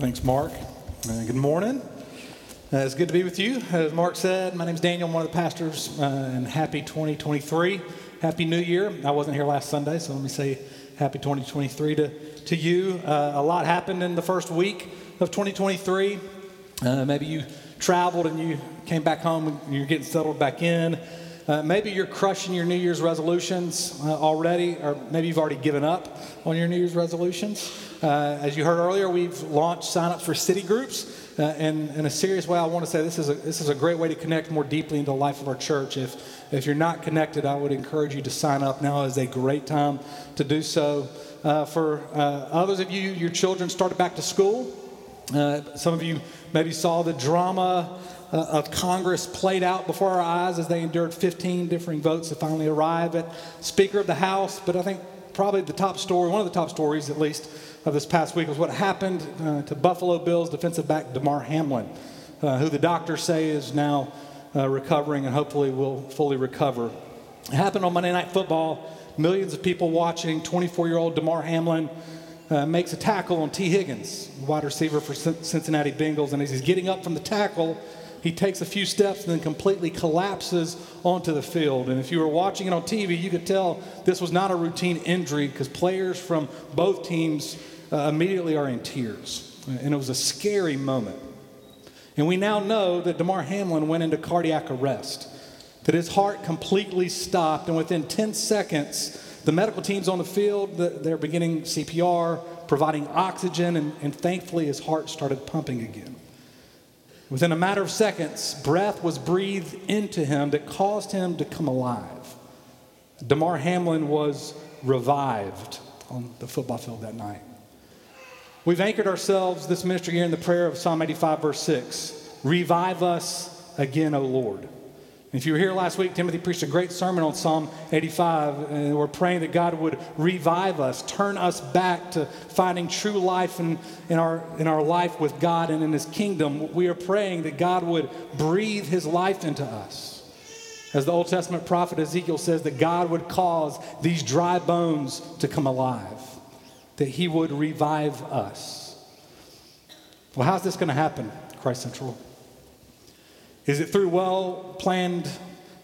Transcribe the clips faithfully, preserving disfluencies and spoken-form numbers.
Thanks, Mark. Uh, good morning. Uh, it's good to be with you. As Mark said, my name is Daniel. I'm one of the pastors, uh, and happy twenty twenty-three. Happy New Year. I wasn't here last Sunday, so let me say happy twenty twenty-three to, to you. Uh, a lot happened in the first week of twenty twenty-three. Uh, maybe you traveled and you came back home and you're getting settled back in. Uh, maybe you're crushing your New Year's resolutions uh, already, or maybe you've already given up on your New Year's resolutions. Uh, as you heard earlier, we've launched signups for city groups. Uh, and in a serious way, I want to say this is a this is a great way to connect more deeply into the life of our church. If if you're not connected, I would encourage you to sign up. Now is a great time to do so. Uh, for uh, others of you, your children started back to school. Uh, some of you maybe saw the drama uh, of Congress played out before our eyes as they endured fifteen differing votes to finally arrive at Speaker of the House. But I think probably the top story, one of the top stories at least, of this past week was what happened uh, to Buffalo Bills defensive back Damar Hamlin, uh, who the doctors say is now uh, recovering and hopefully will fully recover. It happened on Monday Night Football. Millions of people watching. twenty-four-year-old Damar Hamlin uh, makes a tackle on T. Higgins, wide receiver for C- Cincinnati Bengals, and as he's getting up from the tackle, he takes a few steps and then completely collapses onto the field. And if you were watching it on T V, you could tell this was not a routine injury because players from both teams uh, immediately are in tears. And it was a scary moment. And we now know that Damar Hamlin went into cardiac arrest, that his heart completely stopped. And within ten seconds, the medical team's on the field. They're beginning C P R, providing oxygen, and, and thankfully his heart started pumping again. Within a matter of seconds, breath was breathed into him that caused him to come alive. Damar Hamlin was revived on the football field that night. We've anchored ourselves this ministry year in the prayer of Psalm eighty-five, verse six. Revive us again, O Lord. If you were here last week, Timothy preached a great sermon on Psalm eighty-five, and we're praying that God would revive us, turn us back to finding true life in, in, our, in our life with God and in His kingdom. We are praying that God would breathe His life into us. As the Old Testament prophet Ezekiel says, that God would cause these dry bones to come alive, that He would revive us. Well, how's this going to happen, Christ Central? Is it through well-planned,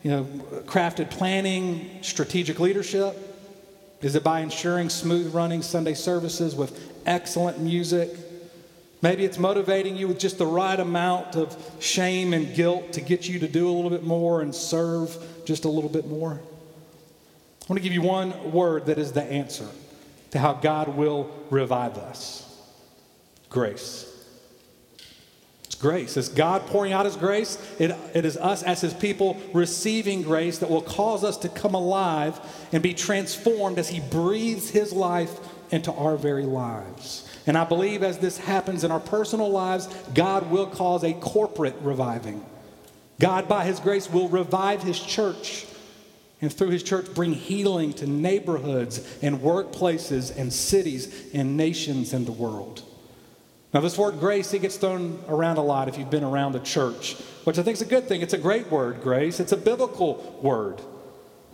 you know, crafted planning, strategic leadership? Is it by ensuring smooth-running Sunday services with excellent music? Maybe it's motivating you with just the right amount of shame and guilt to get you to do a little bit more and serve just a little bit more. I want to give you one word that is the answer to how God will revive us. Grace. Grace. It's God pouring out His grace. It, it is us as His people receiving grace that will cause us to come alive and be transformed as He breathes His life into our very lives. And I believe as this happens in our personal lives, God will cause a corporate reviving. God, by His grace, will revive His church and through His church bring healing to neighborhoods and workplaces and cities and nations and the world. Now, this word grace, it gets thrown around a lot if you've been around a church, which I think is a good thing. It's a great word, grace. It's a biblical word.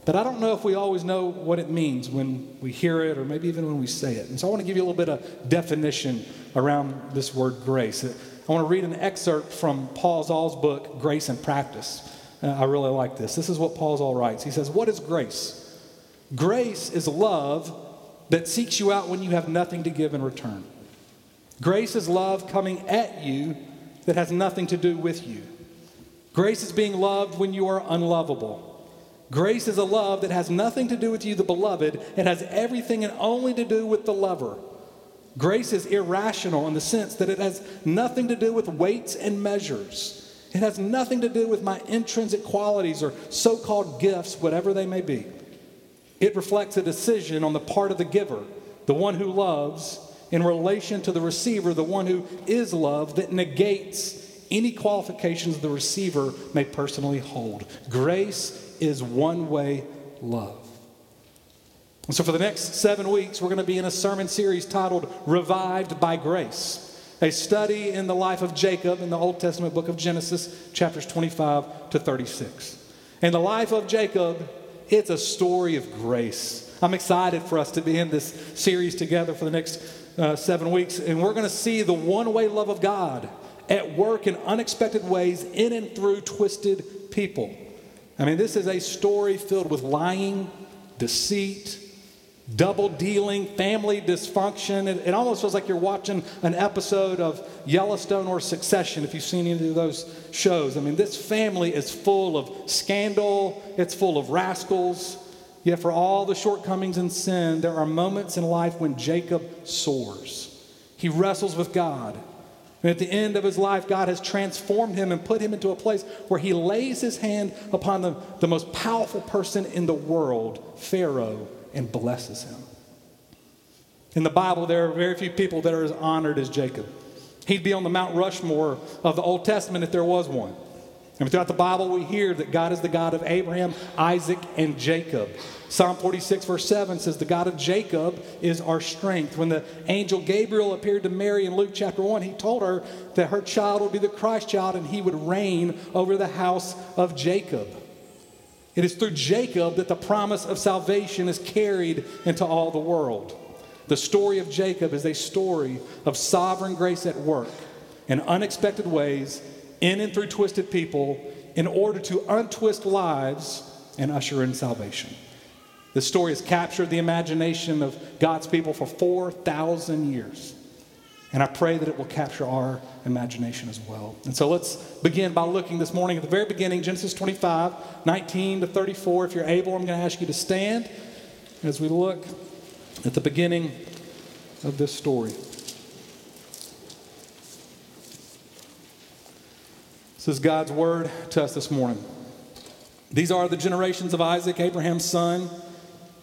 But I don't know if we always know what it means when we hear it or maybe even when we say it. And so I want to give you a little bit of definition around this word grace. I want to read an excerpt from Paul Zoll's book, Grace in Practice. Uh, I really like this. This is what Paul Zoll writes. He says, what is grace? Grace is love that seeks you out when you have nothing to give in return. Grace is love coming at you that has nothing to do with you. Grace is being loved when you are unlovable. Grace is a love that has nothing to do with you, the beloved. It has everything and only to do with the lover. Grace is irrational in the sense that it has nothing to do with weights and measures. It has nothing to do with my intrinsic qualities or so-called gifts, whatever they may be. It reflects a decision on the part of the giver, the one who loves, in relation to the receiver, the one who is loved, that negates any qualifications the receiver may personally hold. Grace is one-way love. And so for the next seven weeks, we're going to be in a sermon series titled Revived by Grace, a study in the life of Jacob in the Old Testament book of Genesis, chapters twenty-five to thirty-six. In the life of Jacob, it's a story of grace. I'm excited for us to be in this series together for the next uh, seven weeks, and we're going to see the one-way love of God at work in unexpected ways in and through twisted people. I mean, this is a story filled with lying, deceit, double-dealing, family dysfunction. It, it almost feels like you're watching an episode of Yellowstone or Succession, if you've seen any of those shows. I mean, this family is full of scandal. It's full of rascals. Yet for all the shortcomings and sin, there are moments in life when Jacob soars. He wrestles with God. And at the end of his life, God has transformed him and put him into a place where he lays his hand upon the, the most powerful person in the world, Pharaoh, and blesses him. In the Bible, there are very few people that are as honored as Jacob. He'd be on the Mount Rushmore of the Old Testament if there was one. And throughout the Bible, we hear that God is the God of Abraham, Isaac, and Jacob. Psalm forty-six, verse seven says, the God of Jacob is our strength. When the angel Gabriel appeared to Mary in Luke chapter one, he told her that her child would be the Christ child and he would reign over the house of Jacob. It is through Jacob that the promise of salvation is carried into all the world. The story of Jacob is a story of sovereign grace at work in unexpected ways, in and through twisted people, in order to untwist lives and usher in salvation. This story has captured the imagination of God's people for four thousand years. And I pray that it will capture our imagination as well. And so let's begin by looking this morning at the very beginning, Genesis twenty-five, nineteen to thirty-four. If you're able, I'm going to ask you to stand as we look at the beginning of this story. This is God's word to us this morning. These are the generations of Isaac, Abraham's son.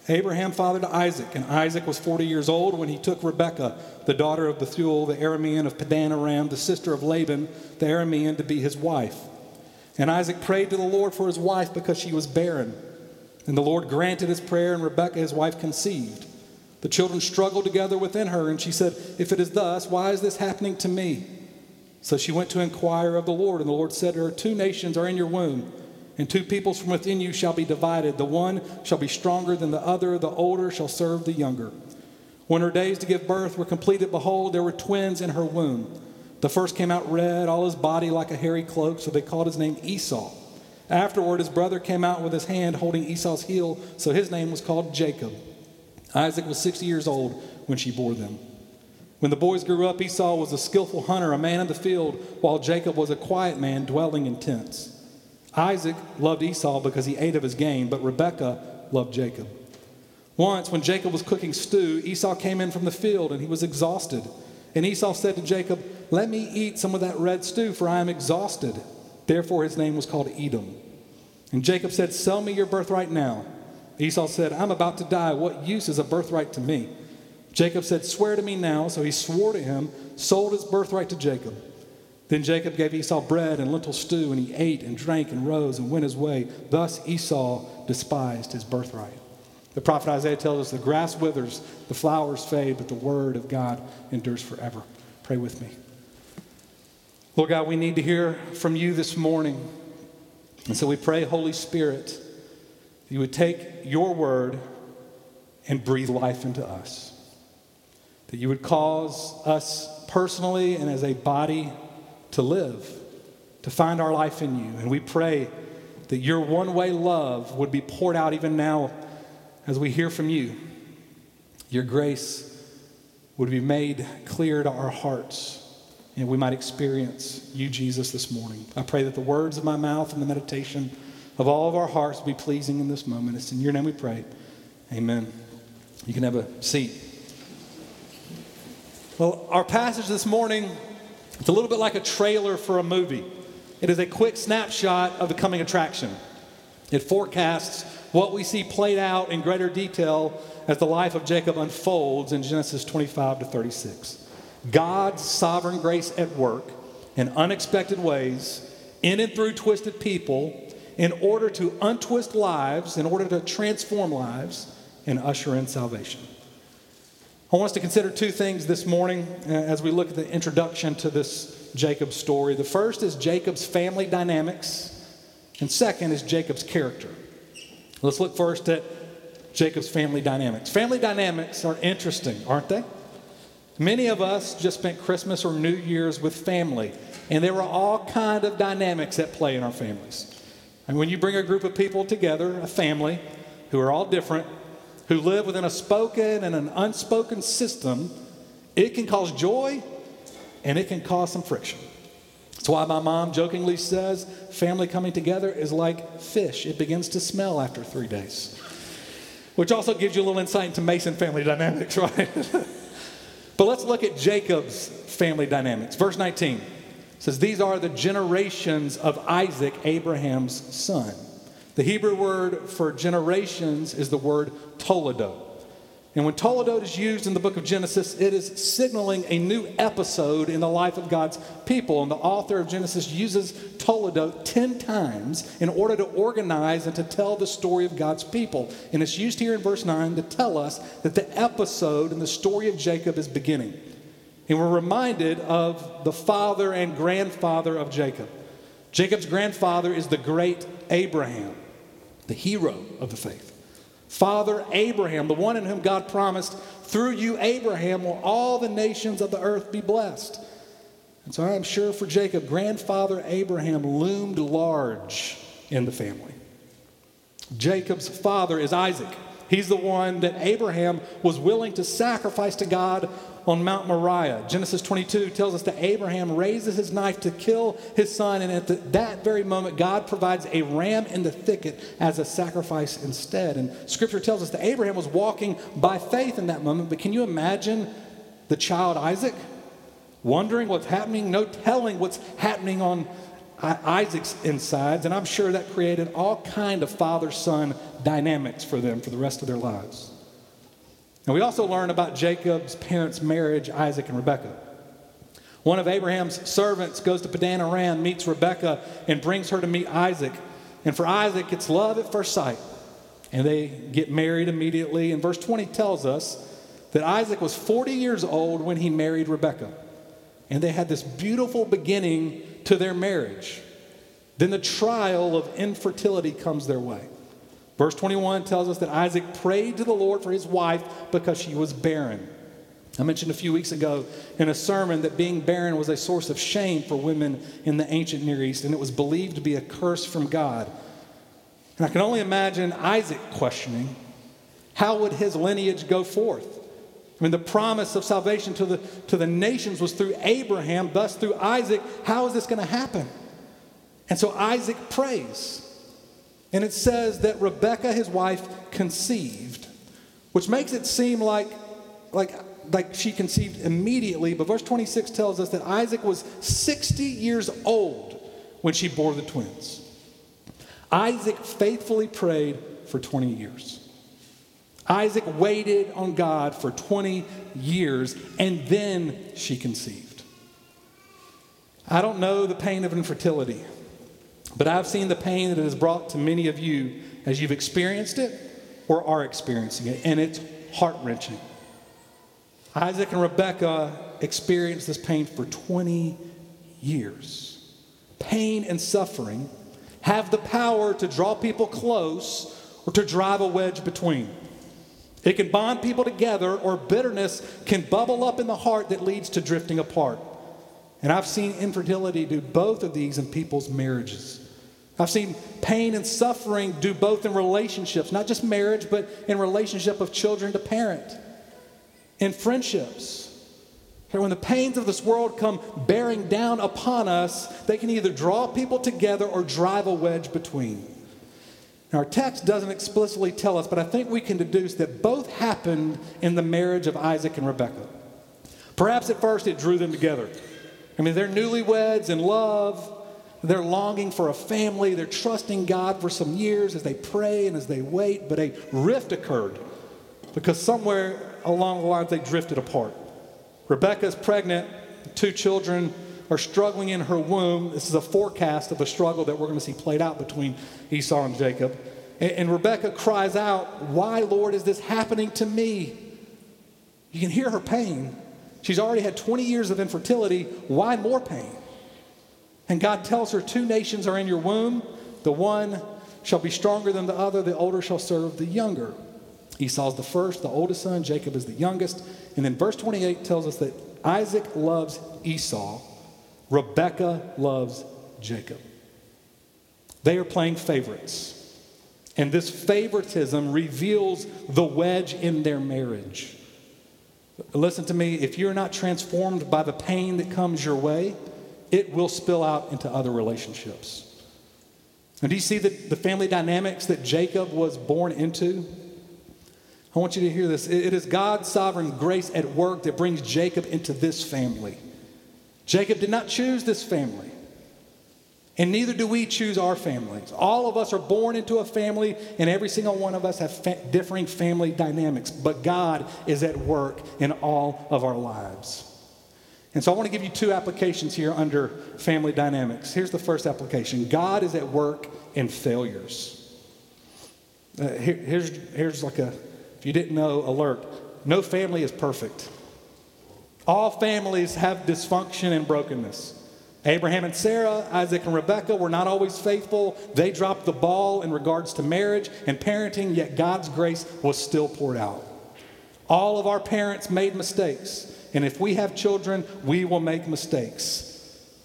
Abraham fathered Isaac, and Isaac was forty years old when he took Rebekah, the daughter of Bethuel, the Aramean of Paddan-aram, the sister of Laban, the Aramean, to be his wife. And Isaac prayed to the Lord for his wife because she was barren. And the Lord granted his prayer, and Rebekah, his wife, conceived. The children struggled together within her, and she said, "If it is thus, why is this happening to me?" So she went to inquire of the Lord, and the Lord said to her, "Two nations are in your womb, and two peoples from within you shall be divided. The one shall be stronger than the other, the older shall serve the younger." When her days to give birth were completed, behold, there were twins in her womb. The first came out red, all his body like a hairy cloak, so they called his name Esau. Afterward, his brother came out with his hand holding Esau's heel, so his name was called Jacob. Isaac was sixty years old when she bore them. When the boys grew up, Esau was a skillful hunter, a man of the field, while Jacob was a quiet man dwelling in tents. Isaac loved Esau because he ate of his game, but Rebekah loved Jacob. Once, when Jacob was cooking stew, Esau came in from the field, and he was exhausted. And Esau said to Jacob, "Let me eat some of that red stew, for I am exhausted." Therefore his name was called Edom. And Jacob said, "Sell me your birthright now." Esau said, "I'm about to die. What use is a birthright to me?" Jacob said, "Swear to me now." So he swore to him, sold his birthright to Jacob. Then Jacob gave Esau bread and lentil stew, and he ate and drank and rose and went his way. Thus Esau despised his birthright. The prophet Isaiah tells us the grass withers, the flowers fade, but the word of God endures forever. Pray with me. Lord God, we need to hear from you this morning. And so we pray, Holy Spirit, that you would take your word and breathe life into us. That you would cause us personally and as a body to live, to find our life in you. And we pray that your one-way love would be poured out even now as we hear from you. Your grace would be made clear to our hearts, and we might experience you, Jesus, this morning. I pray that the words of my mouth and the meditation of all of our hearts be pleasing in this moment. It's in your name we pray. Amen. You can have a seat. Well, our passage this morning, it's a little bit like a trailer for a movie. It is a quick snapshot of the coming attraction. It forecasts what we see played out in greater detail as the life of Jacob unfolds in Genesis twenty-five to thirty-six. God's sovereign grace at work in unexpected ways, in and through twisted people, in order to untwist lives, in order to transform lives, and usher in salvation. I want us to consider two things this morning as we look at the introduction to this Jacob story. The first is Jacob's family dynamics, and second is Jacob's character. Let's look first at Jacob's family dynamics. Family dynamics are interesting, aren't they? Many of us just spent Christmas or New Year's with family, and there were all kind of dynamics at play in our families. And when you bring a group of people together, a family, who are all different, who live within a spoken and an unspoken system, it can cause joy and it can cause some friction. That's why my mom jokingly says, family coming together is like fish. It begins to smell after three days. Which also gives you a little insight into Mason family dynamics, right? But let's look at Jacob's family dynamics. Verse nineteen says, these are the generations of Isaac, Abraham's son. The Hebrew word for generations is the word Toledot. And when Toledot is used in the book of Genesis, it is signaling a new episode in the life of God's people. And the author of Genesis uses Toledot ten times in order to organize and to tell the story of God's people. And it's used here in verse nine to tell us that the episode and the story of Jacob is beginning. And we're reminded of the father and grandfather of Jacob. Jacob's grandfather is the great Abraham, the hero of the faith. Father Abraham, the one in whom God promised, through you, Abraham, will all the nations of the earth be blessed. And so I'm sure for Jacob, grandfather Abraham loomed large in the family. Jacob's father is Isaac. He's the one that Abraham was willing to sacrifice to God on Mount Moriah. Genesis twenty-two tells us that Abraham raises his knife to kill his son, and at the, that very moment, God provides a ram in the thicket as a sacrifice instead. And Scripture tells us that Abraham was walking by faith in that moment, but can you imagine the child Isaac wondering what's happening, no telling what's happening on Isaac's insides? And I'm sure that created all kind of father-son dynamics for them for the rest of their lives. And we also learn about Jacob's parents' marriage, Isaac and Rebekah. One of Abraham's servants goes to Paddan-aram, meets Rebekah, and brings her to meet Isaac. And for Isaac, it's love at first sight. And they get married immediately. And verse twenty tells us that Isaac was forty years old when he married Rebekah. And they had this beautiful beginning to their marriage. Then the trial of infertility comes their way. Verse twenty-one tells us that Isaac prayed to the Lord for his wife because she was barren. I mentioned a few weeks ago in a sermon that being barren was a source of shame for women in the ancient Near East, and it was believed to be a curse from God. And I can only imagine Isaac questioning, how would his lineage go forth? I mean, the promise of salvation to the, to the nations was through Abraham, thus through Isaac. How is this going to happen? And so Isaac prays. And it says that Rebekah, his wife, conceived, which makes it seem like, like, like she conceived immediately. But verse twenty-six tells us that Isaac was sixty years old when she bore the twins. Isaac faithfully prayed for twenty years. Isaac waited on God for twenty years, and then she conceived. I don't know the pain of infertility, but I've seen the pain that it has brought to many of you as you've experienced it or are experiencing it, and it's heart-wrenching. Isaac and Rebekah experienced this pain for twenty years. Pain and suffering have the power to draw people close or to drive a wedge between. It can bond people together, or bitterness can bubble up in the heart that leads to drifting apart. And I've seen infertility do both of these in people's marriages. I've seen pain and suffering do both in relationships, not just marriage, but in relationship of children to parent, in friendships. When the pains of this world come bearing down upon us, they can either draw people together or drive a wedge between. Now, our text doesn't explicitly tell us, but I think we can deduce that both happened in the marriage of Isaac and Rebekah. Perhaps at first it drew them together. I mean, they're newlyweds in love. They're longing for a family. They're trusting God for some years as they pray and as they wait. But a rift occurred because somewhere along the lines they drifted apart. Rebekah's pregnant. Two children are struggling in her womb. This is a forecast of a struggle that we're going to see played out between Esau and Jacob. And, and Rebekah cries out, "Why, Lord, is this happening to me?" You can hear her pain. She's already had twenty years of infertility. Why more pain? And God tells her, two nations are in your womb. The one shall be stronger than the other. The older shall serve the younger. Esau's the first, the oldest son. Jacob is the youngest. And then verse twenty-eight tells us that Isaac loves Esau. Rebekah loves Jacob. They are playing favorites. And this favoritism reveals the wedge in their marriage. Listen to me, if you're not transformed by the pain that comes your way, it will spill out into other relationships. And do you see the, the family dynamics that Jacob was born into? I want you to hear this. It, it is God's sovereign grace at work that brings Jacob into this family. Jacob did not choose this family. And neither do we choose our families. All of us are born into a family, and every single one of us have fa- differing family dynamics. But God is at work in all of our lives. And so I want to give you two applications here under family dynamics. Here's the first application. God is at work in failures. Uh, here, here's, here's like a, if you didn't know, alert. No family is perfect. All families have dysfunction and brokenness. Abraham and Sarah, Isaac and Rebekah were not always faithful. They dropped the ball in regards to marriage and parenting, yet God's grace was still poured out. All of our parents made mistakes. And if we have children, we will make mistakes.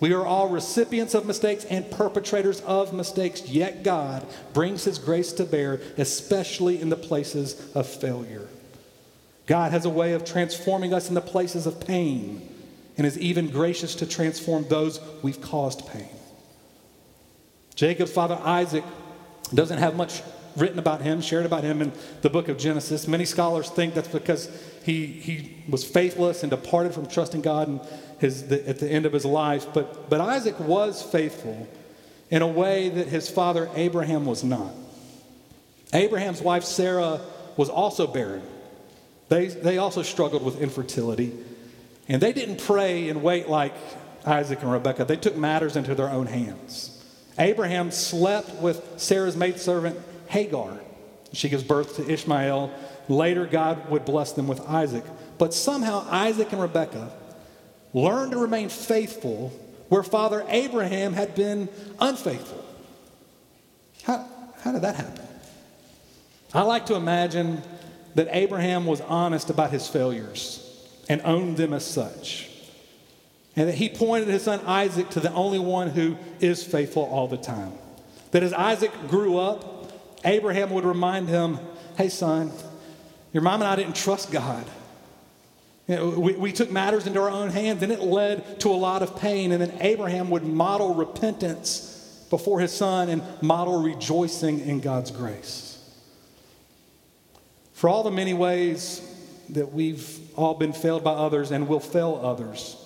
We are all recipients of mistakes and perpetrators of mistakes, yet God brings his grace to bear, especially in the places of failure. God has a way of transforming us in the places of pain and is even gracious to transform those we've caused pain. Jacob's father Isaac doesn't have much written about him, shared about him in the book of Genesis. Many scholars think that's because he he was faithless and departed from trusting God and his, the, at the end of his life. But, but Isaac was faithful in a way that his father Abraham was not. Abraham's wife Sarah was also barren. They, they also struggled with infertility. And they didn't pray and wait like Isaac and Rebekah. They took matters into their own hands. Abraham slept with Sarah's maidservant Hagar. She gives birth to Ishmael. Later, God would bless them with Isaac. But somehow, Isaac and Rebekah learned to remain faithful where Father Abraham had been unfaithful. How, how did that happen? I like to imagine that Abraham was honest about his failures and owned them as such. And that he pointed his son Isaac to the only one who is faithful all the time. That as Isaac grew up, Abraham would remind him, hey, son, your mom and I didn't trust God. You know, we, we took matters into our own hands, and it led to a lot of pain. And then Abraham would model repentance before his son and model rejoicing in God's grace. For all the many ways that we've all been failed by others and will fail others,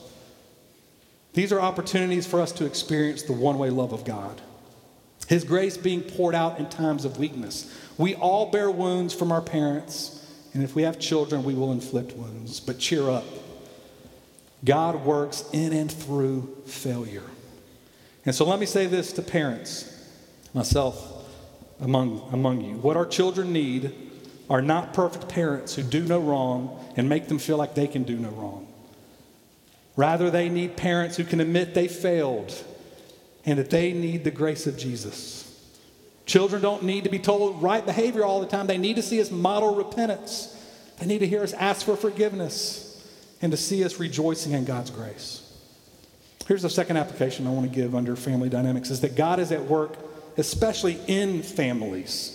these are opportunities for us to experience the one-way love of God. His grace being poured out in times of weakness. We all bear wounds from our parents, and if we have children, we will inflict wounds. But cheer up. God works in and through failure. And so let me say this to parents, myself among, among you. What our children need are not perfect parents who do no wrong and make them feel like they can do no wrong. Rather, they need parents who can admit they failed and that they need the grace of Jesus. Children don't need to be told right behavior all the time. They need to see us model repentance. They need to hear us ask for forgiveness and to see us rejoicing in God's grace. Here's the second application I want to give under family dynamics is that God is at work, especially in families.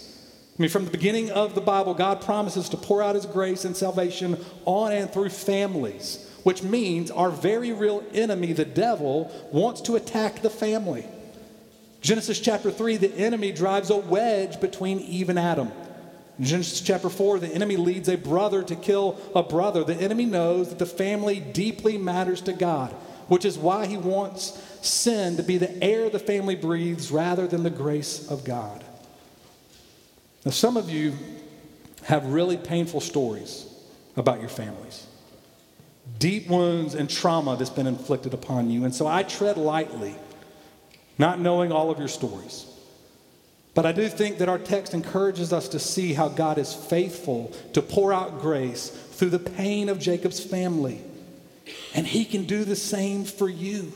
I mean, from the beginning of the Bible, God promises to pour out his grace and salvation on and through families, which means our very real enemy, the devil, wants to attack the family. Genesis chapter three, the enemy drives a wedge between Eve and Adam. In Genesis chapter four, the enemy leads a brother to kill a brother. The enemy knows that the family deeply matters to God, which is why he wants sin to be the air the family breathes rather than the grace of God. Now, some of you have really painful stories about your families. Deep wounds and trauma that's been inflicted upon you. And so I tread lightly, not knowing all of your stories. But I do think that our text encourages us to see how God is faithful to pour out grace through the pain of Jacob's family. And he can do the same for you.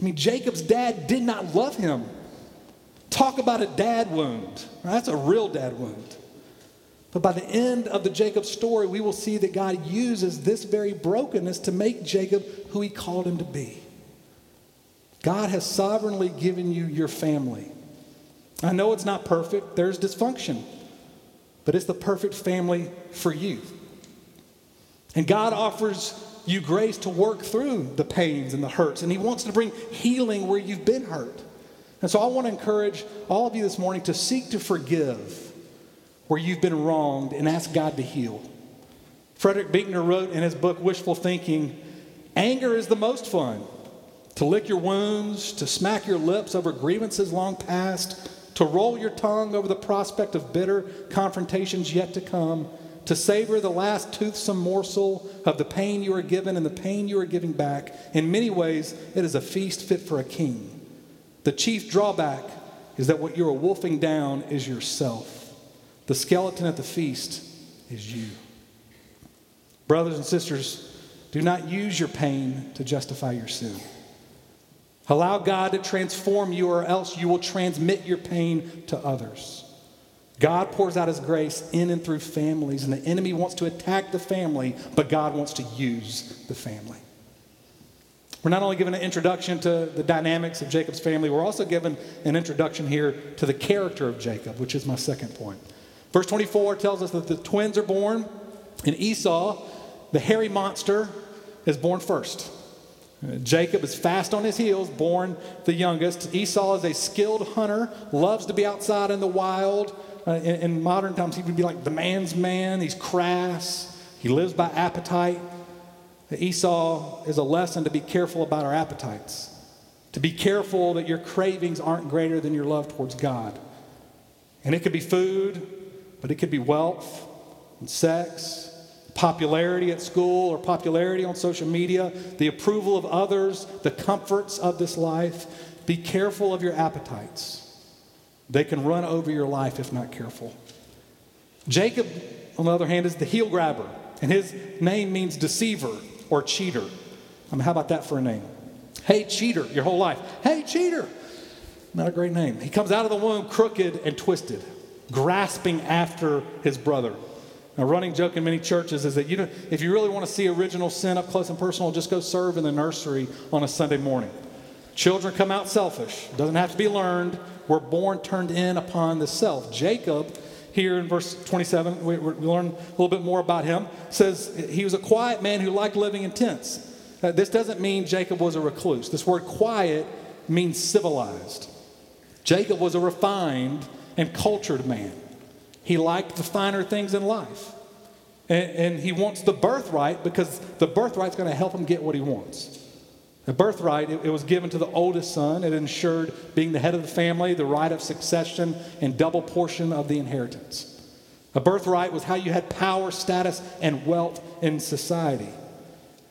I mean, Jacob's dad did not love him. Talk about a dad wound. That's a real dad wound. But by the end of the Jacob story, we will see that God uses this very brokenness to make Jacob who he called him to be. God has sovereignly given you your family. I know it's not perfect. There's dysfunction. But it's the perfect family for you. And God offers you grace to work through the pains and the hurts. And he wants to bring healing where you've been hurt. And so I want to encourage all of you this morning to seek to forgive where you've been wronged and ask God to heal. Frederick Buechner wrote in his book, Wishful Thinking, anger is the most fun. To lick your wounds, to smack your lips over grievances long past, to roll your tongue over the prospect of bitter confrontations yet to come, to savor the last toothsome morsel of the pain you are given and the pain you are giving back. In many ways, it is a feast fit for a king. The chief drawback is that what you are wolfing down is yourself. The skeleton at the feast is you. Brothers and sisters, do not use your pain to justify your sin. Allow God to transform you, or else you will transmit your pain to others. God pours out his grace in and through families, and the enemy wants to attack the family, but God wants to use the family. We're not only given an introduction to the dynamics of Jacob's family, we're also given an introduction here to the character of Jacob, which is my second point. Verse twenty-four tells us that the twins are born, and Esau, the hairy monster, is born first. Jacob is fast on his heels, born the youngest. Esau is a skilled hunter, loves to be outside in the wild. Uh, in, in modern times, he would be like the man's man. He's crass. He lives by appetite. Esau is a lesson to be careful about our appetites, to be careful that your cravings aren't greater than your love towards God. And it could be food, but it could be wealth and sex, popularity at school or popularity on social media, the approval of others, the comforts of this life. Be careful of your appetites. They can run over your life if not careful. Jacob, on the other hand, is the heel grabber, and his name means deceiver or cheater. I mean, how about that for a name? Hey, cheater, your whole life. Hey, cheater. Not a great name. He comes out of the womb crooked and twisted, grasping after his brother. A running joke in many churches is that you don't, if you really want to see original sin up close and personal, just go serve in the nursery on a Sunday morning. Children come out selfish. It doesn't have to be learned. We're born turned in upon the self. Jacob, here in verse twenty-seven, we, we learn a little bit more about him. It says he was a quiet man who liked living in tents. Uh, this doesn't mean Jacob was a recluse. This word quiet means civilized. Jacob was a refined and cultured man. He liked the finer things in life. And, and he wants the birthright because the birthright's going to help him get what he wants. The birthright, it, it was given to the oldest son. It ensured being the head of the family, the right of succession, and double portion of the inheritance. A birthright was how you had power, status, and wealth in society.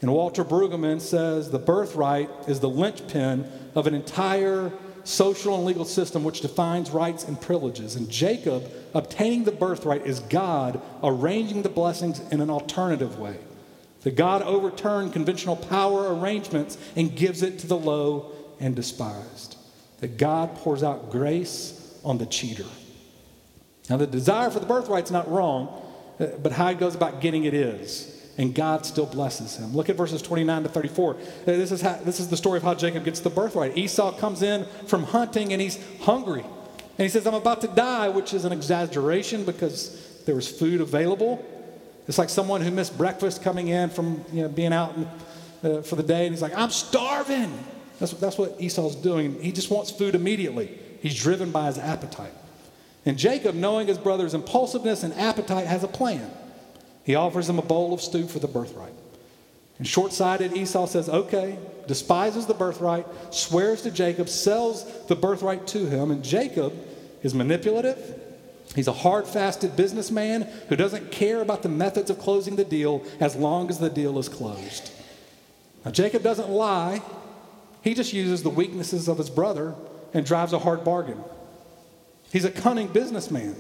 And Walter Brueggemann says the birthright is the linchpin of an entire social and legal system which defines rights and privileges. And Jacob obtaining the birthright is God arranging the blessings in an alternative way. That God overturned conventional power arrangements and gives it to the low and despised. That God pours out grace on the cheater. Now the desire for the birthright's not wrong, but how he goes about getting it is. And God still blesses him. Look at verses twenty-nine to thirty-four. This is how, this is the story of how Jacob gets the birthright. Esau comes in from hunting and he's hungry. And he says, I'm about to die, which is an exaggeration because there was food available. It's like someone who missed breakfast coming in from you know, being out in, uh, for the day. And he's like, I'm starving. That's, that's what Esau's doing. He just wants food immediately. He's driven by his appetite. And Jacob, knowing his brother's impulsiveness and appetite, has a plan. He offers him a bowl of stew for the birthright. And short-sighted Esau says, okay, despises the birthright, swears to Jacob, sells the birthright to him. And Jacob is manipulative. He's a hard-fisted businessman who doesn't care about the methods of closing the deal as long as the deal is closed. Now, Jacob doesn't lie. He just uses the weaknesses of his brother and drives a hard bargain. He's a cunning businessman.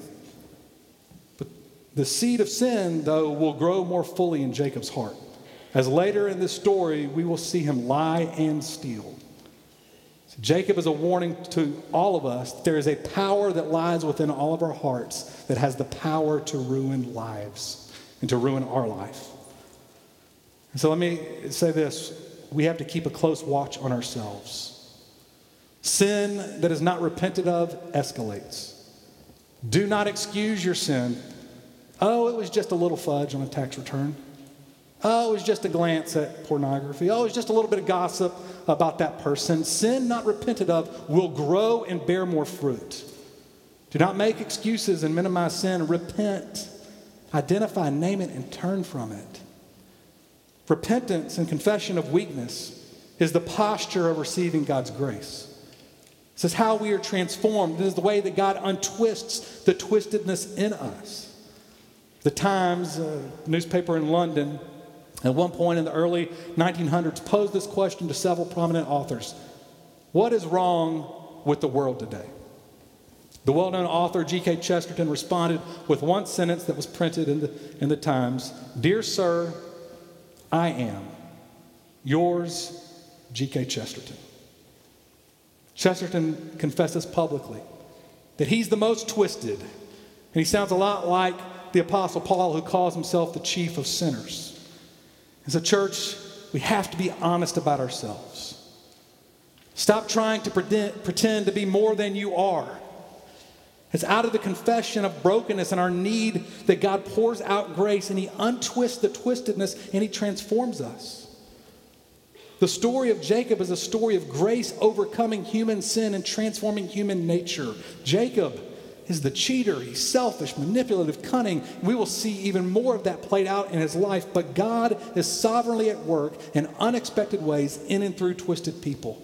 The seed of sin, though, will grow more fully in Jacob's heart, as later in this story, we will see him lie and steal. Jacob is a warning to all of us. There is a power that lies within all of our hearts that has the power to ruin lives and to ruin our life. And so let me say this. We have to keep a close watch on ourselves. Sin that is not repented of escalates. Do not excuse your sin. Oh, it was just a little fudge on a tax return. Oh, it was just a glance at pornography. Oh, it was just a little bit of gossip about that person. Sin not repented of will grow and bear more fruit. Do not make excuses and minimize sin. Repent. Identify, name it, and turn from it. Repentance and confession of weakness is the posture of receiving God's grace. This is how we are transformed. This is the way that God untwists the twistedness in us. The Times, a newspaper in London, at one point in the early nineteen hundreds, posed this question to several prominent authors. What is wrong with the world today? The well-known author G K Chesterton responded with one sentence that was printed in the, in the Times. Dear sir, I am. Yours, G K Chesterton. Chesterton confesses publicly that he's the most twisted, and he sounds a lot like the Apostle Paul, who calls himself the chief of sinners. As a church, we have to be honest about ourselves. Stop trying to pretend, pretend to be more than you are. It's out of the confession of brokenness and our need that God pours out grace, and he untwists the twistedness and he transforms us. The story of Jacob is a story of grace overcoming human sin and transforming human nature. Jacob is the cheater. He's selfish, manipulative, cunning. We will see even more of that played out in his life. But God is sovereignly at work in unexpected ways in and through twisted people.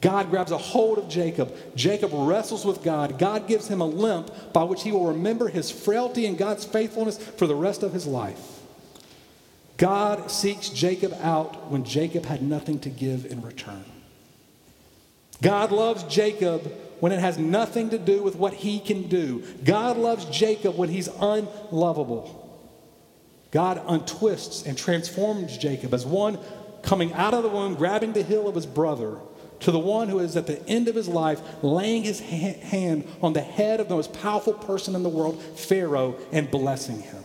God grabs a hold of Jacob. Jacob wrestles with God. God gives him a limp by which he will remember his frailty and God's faithfulness for the rest of his life. God seeks Jacob out when Jacob had nothing to give in return. God loves Jacob when it has nothing to do with what he can do. God loves Jacob when he's unlovable. God untwists and transforms Jacob as one coming out of the womb, grabbing the heel of his brother, to the one who is at the end of his life, laying his hand on the head of the most powerful person in the world, Pharaoh, and blessing him.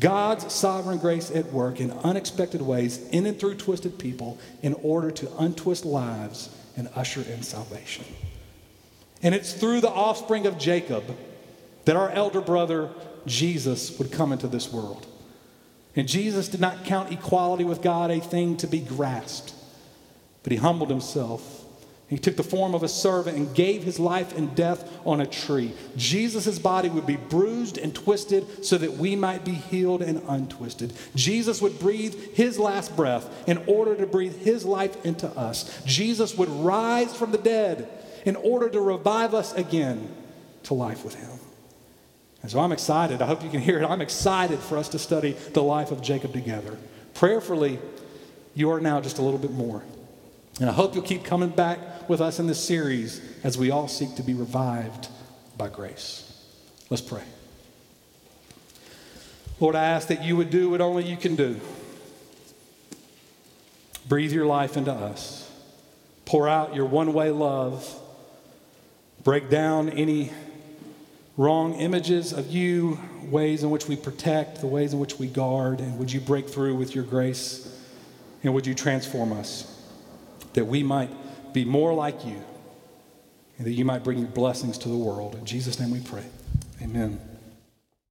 God's sovereign grace at work in unexpected ways in and through twisted people in order to untwist lives and usher in salvation. And it's through the offspring of Jacob that our elder brother Jesus would come into this world. And Jesus did not count equality with God a thing to be grasped, but he humbled himself. He took the form of a servant and gave his life and death on a tree. Jesus' body would be bruised and twisted so that we might be healed and untwisted. Jesus would breathe his last breath in order to breathe his life into us. Jesus would rise from the dead in order to revive us again to life with him. And so I'm excited. I hope you can hear it. I'm excited for us to study the life of Jacob together. Prayerfully, you are now just a little bit more. And I hope you'll keep coming back with us in this series as we all seek to be revived by grace. Let's pray. Lord, I ask that you would do what only you can do. Breathe your life into us. Pour out your one-way love. Break down any wrong images of you, ways in which we protect, the ways in which we guard. And would you break through with your grace? And would you transform us, that we might be more like you, and that you might bring your blessings to the world. In Jesus' name we pray. Amen.